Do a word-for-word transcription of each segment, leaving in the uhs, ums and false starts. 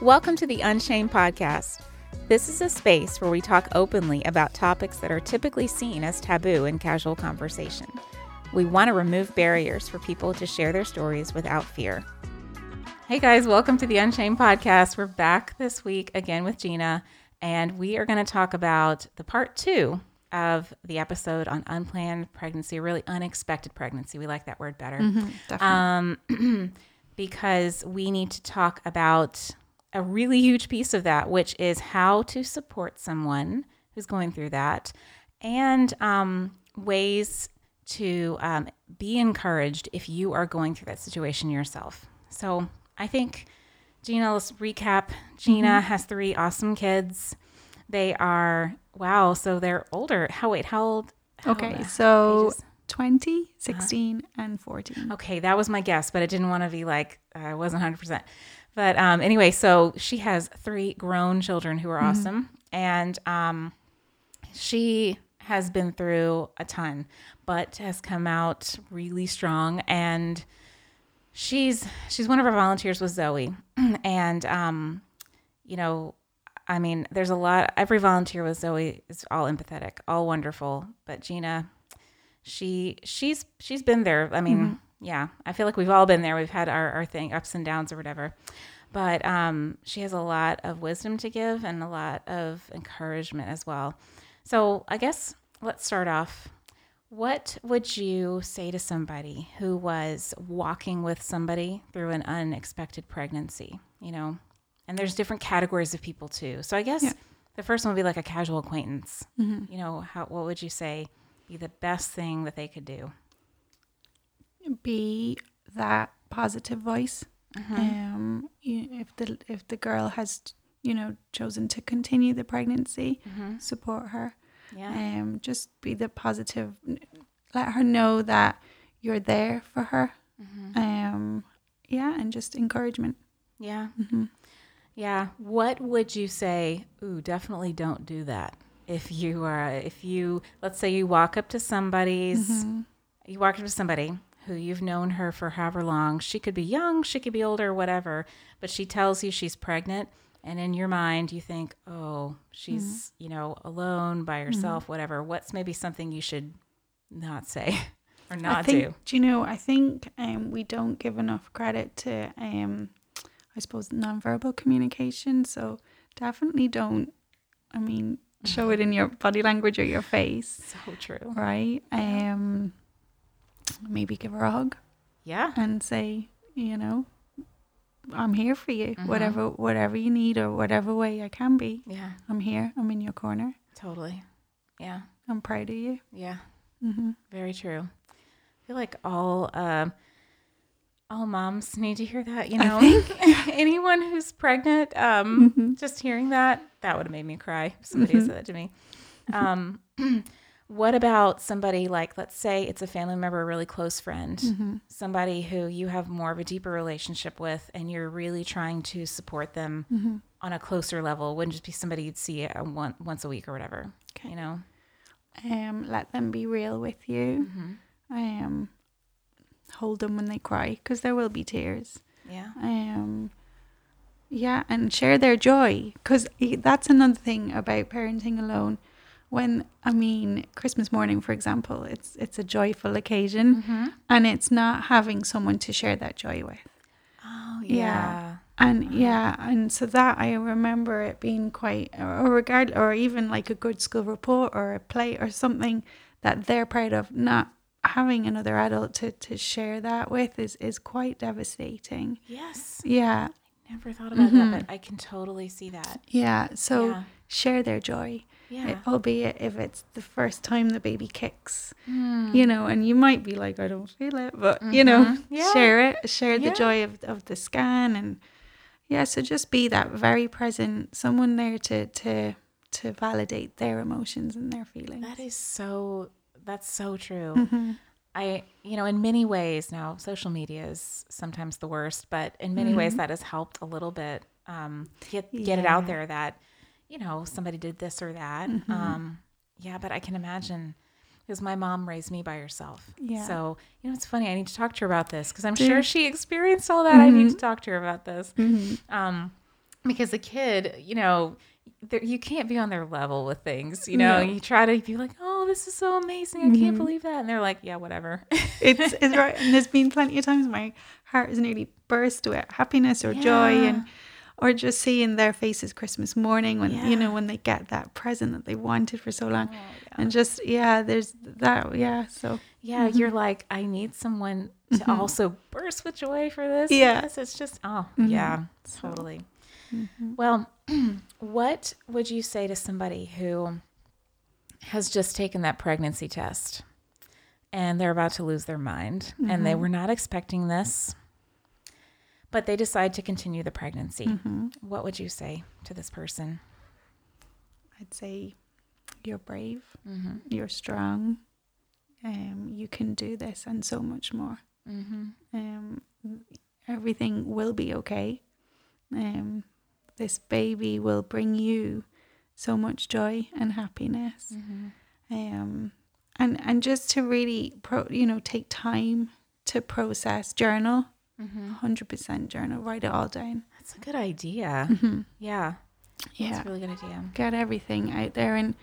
Welcome to the Unshamed Podcast. This is a space where we talk openly about topics that are typically seen as taboo in casual conversation. We want to remove barriers for people to share their stories without fear. Hey guys, welcome to the Unshamed Podcast. We're back this week again with Gina, and we are going to talk about the part two of the episode on unplanned pregnancy, really unexpected pregnancy. We like that word better. Mm-hmm, definitely. Um, because we need to talk about a really huge piece of that, which is how to support someone who's going through that, and um, ways to um, be encouraged if you are going through that situation yourself. So I think, Gina, let's recap. Gina mm-hmm. has three awesome kids. They are... Wow. So they're older. How, wait, how old? How okay. Old so ages? twenty, sixteen, uh-huh. and fourteen. Okay. That was my guess, but I didn't want to be like, I wasn't one hundred percent. But um, anyway, so she has three grown children who are mm-hmm. awesome. And um, she has been through a ton, but has come out really strong. And she's, she's one of our volunteers with Zoe. And, um, you know, I mean, there's a lot, every volunteer with Zoe is all empathetic, all wonderful, but Gina, she, she's, she's been there. I mean, mm-hmm. yeah, I feel like we've all been there. We've had our, our thing, ups and downs or whatever, but um, she has a lot of wisdom to give and a lot of encouragement as well. So I guess let's start off. What would you say to somebody who was walking with somebody through an unexpected pregnancy, you know? And there's different categories of people too. So I guess yeah. the first one would be like a casual acquaintance. Mm-hmm. You know, how, what would you say be the best thing that they could do? Be that positive voice. Mm-hmm. Um, you, if the if the girl has, you know, chosen to continue the pregnancy, mm-hmm. support her. Yeah. Um, just be the positive. Let her know that you're there for her. Mm-hmm. Um, yeah, and just encouragement. Yeah. Mm-hmm. Yeah. What would you say, ooh, definitely don't do that? If you are, if you, let's say you walk up to somebody's, mm-hmm. you walk up to somebody who you've known her for however long. She could be young, she could be older, whatever, but she tells you she's pregnant. And in your mind, you think, oh, she's, mm-hmm. you know, alone by herself, mm-hmm. whatever. What's maybe something you should not say or not I think, do? Do you know, I think um, we don't give enough credit to, um, I suppose, nonverbal communication. So definitely don't, I mean, show it in your body language or your face. So true. Right? Um, maybe give her a hug. Yeah. And say, you know, I'm here for you. Mm-hmm. Whatever whatever you need or whatever way I can be. Yeah. I'm here. I'm in your corner. Totally. Yeah. I'm proud of you. Yeah. Mm-hmm. Very true. I feel like all... Uh, All moms need to hear that, you know. Anyone who's pregnant, um, mm-hmm. just hearing that, that would have made me cry if somebody mm-hmm. said that to me. Um, what about somebody like, let's say it's a family member, a really close friend, mm-hmm. somebody who you have more of a deeper relationship with and you're really trying to support them mm-hmm. on a closer level. It wouldn't just be somebody you'd see one, once a week or whatever, okay. you know. Um, let them be real with you. Mm-hmm. I am. Hold them when they cry, because there will be tears. Yeah. Um. Yeah, and share their joy, because that's another thing about parenting alone. When I mean Christmas morning, for example, it's it's a joyful occasion, mm-hmm. and it's not having someone to share that joy with. Oh yeah. yeah. And mm-hmm. yeah, and so that I remember it being quite, or regard, or even like a good school report or a play or something that they're proud of, not. Having another adult to, to share that with is, is quite devastating. Yes. Yeah. I never thought about mm-hmm. that, but I can totally see that. Yeah. So yeah. share their joy. Yeah. It, albeit if it's the first time the baby kicks, mm. you know, and you might be like, I don't feel it, but mm-hmm. you know, yeah. share it, share the yeah. joy of, of the scan. And yeah, so just be that very present, someone there to, to, to validate their emotions and their feelings. That is so That's so true. Mm-hmm. I, you know, in many ways now, social media is sometimes the worst, but in many mm-hmm. ways that has helped a little bit um, get yeah. get it out there that, you know, somebody did this or that. Mm-hmm. Um, yeah, but I can imagine because my mom raised me by herself. Yeah. So, you know, it's funny. I need to talk to her about this because I'm Dude. sure she experienced all that. Mm-hmm. I need to talk to her about this. Mm-hmm. Um, because a kid, you know, you can't be on their level with things, you know. No. You try to be like, oh, this is so amazing, I mm-hmm. can't believe that, and they're like, yeah, whatever. it's it's right, and there's been plenty of times my heart has nearly burst with happiness or yeah. joy, and or just seeing their faces Christmas morning when yeah. you know, when they get that present that they wanted for so long, oh, yeah. and just yeah, there's that yeah. So yeah, mm-hmm. you're like, I need someone to mm-hmm. also burst with joy for this. Yeah. Yes, it's just oh mm-hmm. yeah, totally. Mm-hmm. Well, what would you say to somebody who has just taken that pregnancy test and they're about to lose their mind mm-hmm. and they were not expecting this, but they decide to continue the pregnancy? Mm-hmm. What would you say to this person? I'd say you're brave, mm-hmm. you're strong, um, you can do this and so much more. Mm-hmm. Um, everything will be okay. Um, this baby will bring you so much joy and happiness. Mm-hmm. Um, and, and just to really, pro, you know, take time to process, journal, mm-hmm. one hundred percent journal, write it all down. That's a good idea. Mm-hmm. Yeah. Yeah. That's a really good idea. Get everything out there and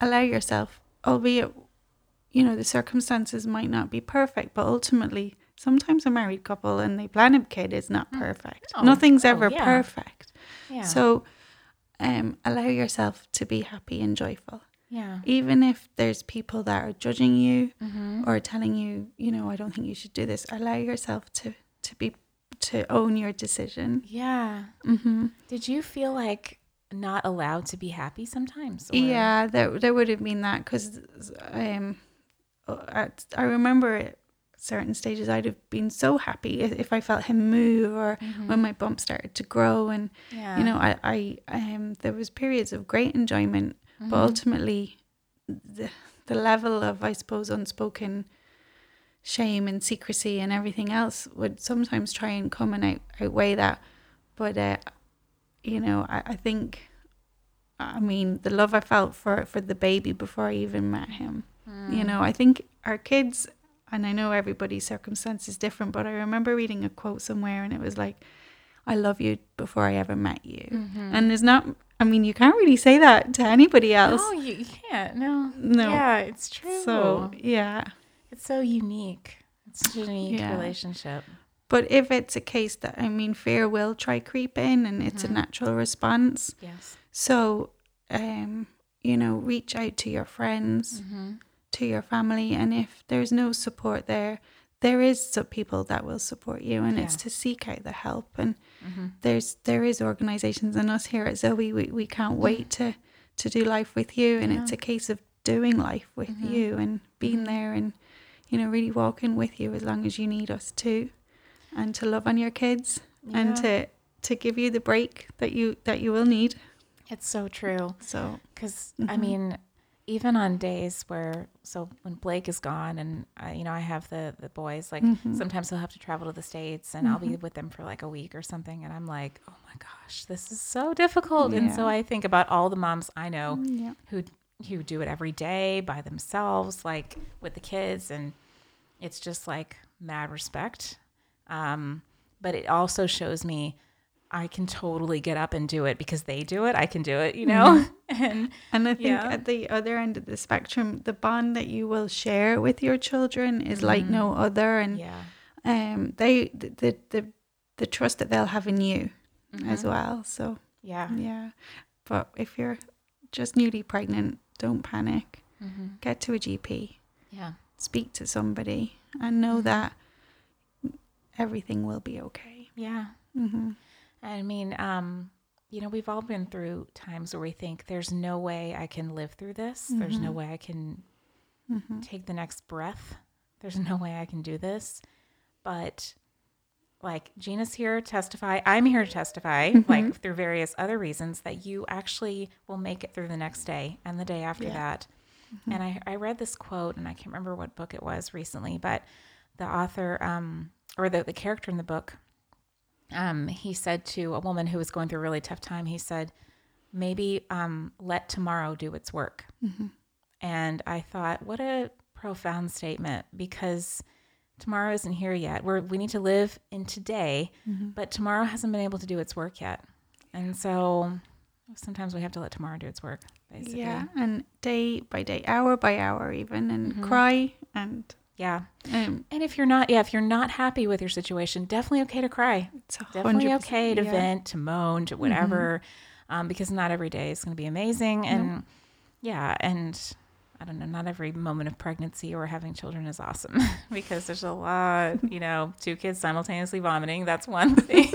allow yourself, albeit, you know, the circumstances might not be perfect, but ultimately, sometimes a married couple and they plan a kid is not perfect. Oh, Nothing's oh, ever yeah. perfect. Yeah. So um, allow yourself to be happy and joyful. Yeah. Even if there's people that are judging you mm-hmm. or telling you, you know, I don't think you should do this, allow yourself to, to be to own your decision. Yeah. Mm-hmm. Did you feel like not allowed to be happy sometimes? Or? Yeah, there, there would have been that because um, I, I remember it. Certain stages I'd have been so happy if I felt him move or mm-hmm. when my bump started to grow and yeah. you know I, I um there was periods of great enjoyment mm-hmm. but ultimately the the level of, I suppose, unspoken shame and secrecy and everything else would sometimes try and come and out, outweigh that, but uh, you know I, I think I mean the love I felt for for the baby before I even met him mm. you know I think our kids. And I know everybody's circumstance is different, but I remember reading a quote somewhere and it was like, I love you before I ever met you. Mm-hmm. And there's not, I mean, you can't really say that to anybody else. No, you can't. No. No. Yeah, it's true. So, yeah. It's so unique. It's a unique yeah. relationship. But if it's a case that, I mean, fear will try creep in and it's mm-hmm. a natural response. Yes. So, um, you know, reach out to your friends. Mm-hmm. To your family, and if there's no support there, there is some people that will support you, and yeah. it's to seek out the help. And mm-hmm. there's there is organizations, and us here at Zoe, we, we can't wait to to do life with you, and yeah. it's a case of doing life with mm-hmm. you and being there, and you know really walking with you as long as you need us to, and to love on your kids yeah. and to to give you the break that you that you will need. It's so true. So because mm-hmm. I mean. Even on days where, so when Blake is gone and, I, you know, I have the, the boys, like mm-hmm. sometimes he'll have to travel to the States and mm-hmm. I'll be with them for like a week or something. And I'm like, oh my gosh, this is so difficult. Yeah. And so I think about all the moms I know yeah. who who do it every day by themselves, like with the kids. And it's just like mad respect. Um, but it also shows me I can totally get up and do it because they do it. I can do it, you know? Mm-hmm. and and I think yeah. at the other end of the spectrum, the bond that you will share with your children is like mm-hmm. no other. And yeah. um, they the, the, the, the trust that they'll have in you mm-hmm. as well. So, yeah. yeah. But if you're just newly pregnant, don't panic. Mm-hmm. Get to a G P. Yeah. Speak to somebody and know that everything will be okay. Yeah. Mm-hmm. I mean, um, you know, we've all been through times where we think there's no way I can live through this. Mm-hmm. There's no way I can mm-hmm. take the next breath. There's no way I can do this. But like Gina's here to testify. I'm here to testify, mm-hmm. like through various other reasons, that you actually will make it through the next day and the day after yeah. that. Mm-hmm. And I, I read this quote, and I can't remember what book it was recently, but the author um, or the, the character in the book, Um, he said to a woman who was going through a really tough time, he said, maybe um, let tomorrow do its work. Mm-hmm. And I thought, what a profound statement, because tomorrow isn't here yet. We're, we need to live in today, mm-hmm. but tomorrow hasn't been able to do its work yet. And so sometimes we have to let tomorrow do its work, basically. Yeah, and day by day, hour by hour even, and mm-hmm. cry and... Yeah. Um, and if you're not, yeah, if you're not happy with your situation, definitely okay to cry. It's definitely okay to yeah. vent, to moan, to whatever, mm-hmm. um, because not every day is going to be amazing. And mm-hmm. yeah, and I don't know, not every moment of pregnancy or having children is awesome because there's a lot, you know, two kids simultaneously vomiting. That's one thing.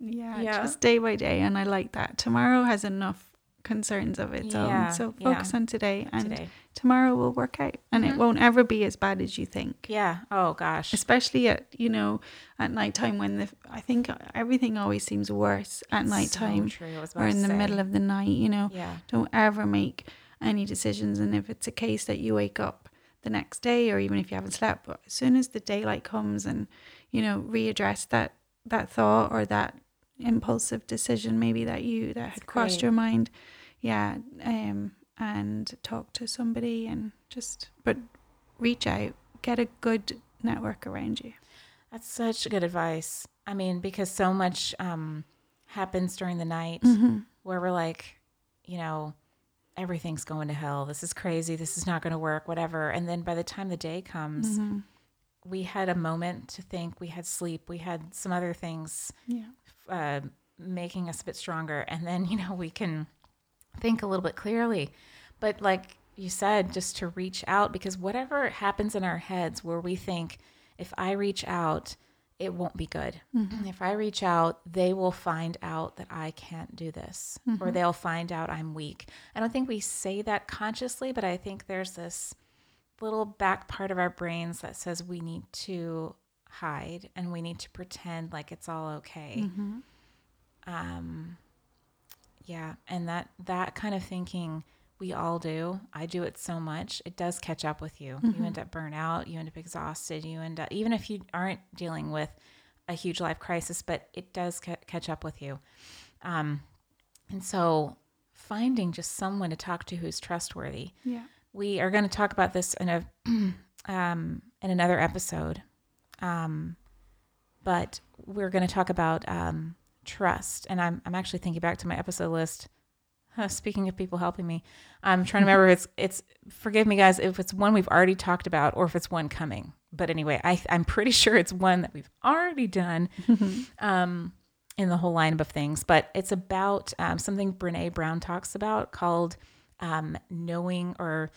yeah, yeah, just day by day. And I like that. Tomorrow has enough concerns of its yeah, own, so focus yeah. on today, and today. tomorrow will work out, and mm-hmm. it won't ever be as bad as you think. Yeah. Oh gosh. Especially at you know at nighttime when the I think everything always seems worse at nighttime so or in the say. middle of the night. You know. Yeah. Don't ever make any decisions, and if it's a case that you wake up the next day, or even if you haven't slept, but as soon as the daylight comes, and you know readdress that that thought or that impulsive decision maybe that you that had crossed your mind, yeah um and talk to somebody, and just but reach out, get a good network around you. That's such good advice. I mean, because so much um happens during the night mm-hmm. where we're like, you know everything's going to hell, this is crazy, this is not going to work, whatever, and then by the time the day comes mm-hmm. we had a moment to think, we had sleep, we had some other things yeah Uh, making us a bit stronger, and then you know we can think a little bit clearly. But like you said, just to reach out, because whatever happens in our heads where we think, if I reach out it won't be good, mm-hmm. if I reach out they will find out that I can't do this, mm-hmm. or they'll find out I'm weak. I don't think we say that consciously, but I think there's this little back part of our brains that says we need to hide and we need to pretend like it's all okay. Mm-hmm. Um, yeah. And that, that kind of thinking we all do. I do it so much. It does catch up with you. Mm-hmm. You end up burnt out, you end up exhausted, you end up, even if you aren't dealing with a huge life crisis, but it does ca- catch up with you. Um, and so finding just someone to talk to who's trustworthy. Yeah. We are going to talk about this in a, um, in another episode. Um, but we're going to talk about, um, trust. And I'm, I'm actually thinking back to my episode list. Uh, speaking of people helping me, I'm trying to remember if it's, it's, forgive me guys, if it's one we've already talked about or if it's one coming, but anyway, I, I'm pretty sure it's one that we've already done, um, in the whole lineup of things, but it's about, um, something Brené Brown talks about called, um, knowing or,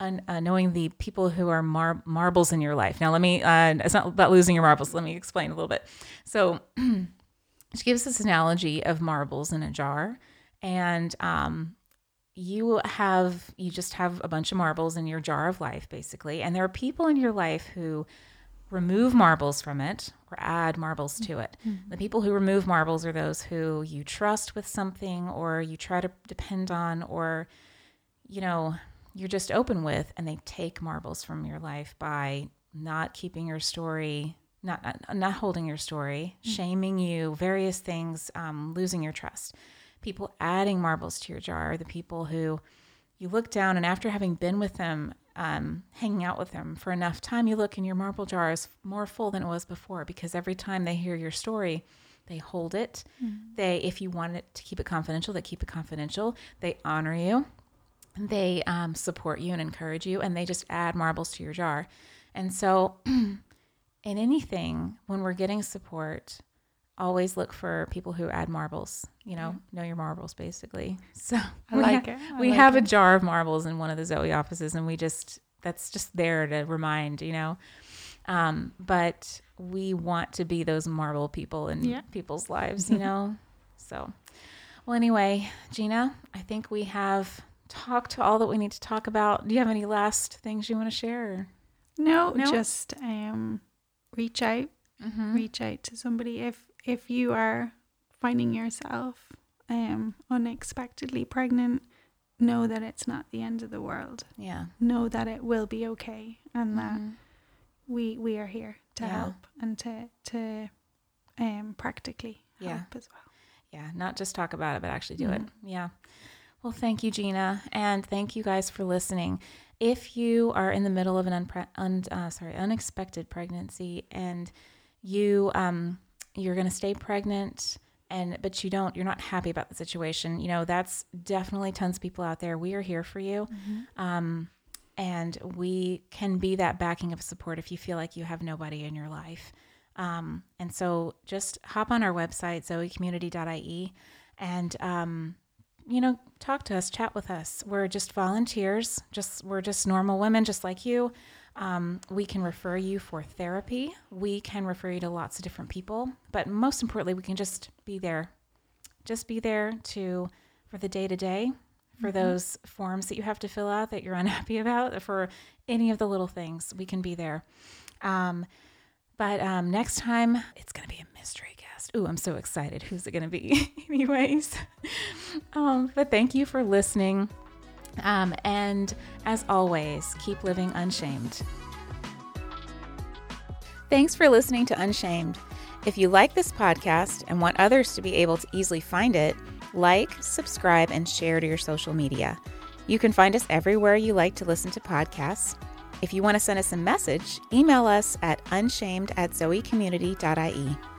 Un, uh, knowing the people who are mar- marbles in your life. Now, let me, uh, it's not about losing your marbles. Let me explain a little bit. So she gives this analogy of marbles in a jar, and um, you have, you just have a bunch of marbles in your jar of life, basically. And there are people in your life who remove marbles from it or add marbles to it. Mm-hmm. The people who remove marbles are those who you trust with something, or you try to depend on, or, you know, you're just open with, and they take marbles from your life by not keeping your story, not not, not holding your story, mm-hmm. shaming you, various things, um, losing your trust. People adding marbles to your jar are the people who you look down, and after having been with them, um, hanging out with them for enough time, you look and your marble jar is more full than it was before, because every time they hear your story, they hold it. Mm-hmm. They, if you want it to keep it confidential, they keep it confidential. They honor you. They um, support you and encourage you, and they just add marbles to your jar. And so in anything, when we're getting support, always look for people who add marbles, you know, yeah. know your marbles, basically. So I like it. I we like have it. a jar of marbles in one of the Zoe offices, and we just, that's just there to remind, you know, um, but we want to be those marble people in yeah. people's lives, you know? So, well, anyway, Gina, I think we have talk to all that we need to talk about. Do you have any last things you want to share? No, no? just um, reach out. Mm-hmm. Reach out to somebody. If if you are finding yourself um, unexpectedly pregnant, know that it's not the end of the world. Yeah. Know that it will be okay, and that mm-hmm. we we are here to yeah. help, and to, to um, practically help yeah. as well. Yeah, not just talk about it, but actually do mm-hmm. it. Yeah. Well, thank you, Gina, and thank you guys for listening. If you are in the middle of an unpre- un, uh, sorry, unexpected pregnancy, and you um, you're going to stay pregnant, and but you don't, you're not happy about the situation, you know, that's definitely tons of people out there. We are here for you. Mm-hmm. Um, and we can be that backing of support if you feel like you have nobody in your life. Um, and so just hop on our website, zoe community dot I E, and, um, you know, talk to us, chat with us. We're just volunteers. Just, we're just normal women, just like you. Um, we can refer you for therapy. We can refer you to lots of different people, but most importantly, we can just be there, just be there to, for the day to day, for mm-hmm. those forms that you have to fill out that you're unhappy about, for any of the little things, we can be there. Um, But um, next time, it's going to be a mystery guest. Ooh, I'm so excited. Who's it going to be? Anyways, um, but thank you for listening. Um, and as always, keep living unshamed. Thanks for listening to Unshamed. If you like this podcast and want others to be able to easily find it, like, subscribe, and share to your social media. You can find us everywhere you like to listen to podcasts. If you want to send us a message, email us at unshamed at zoe community dot I E.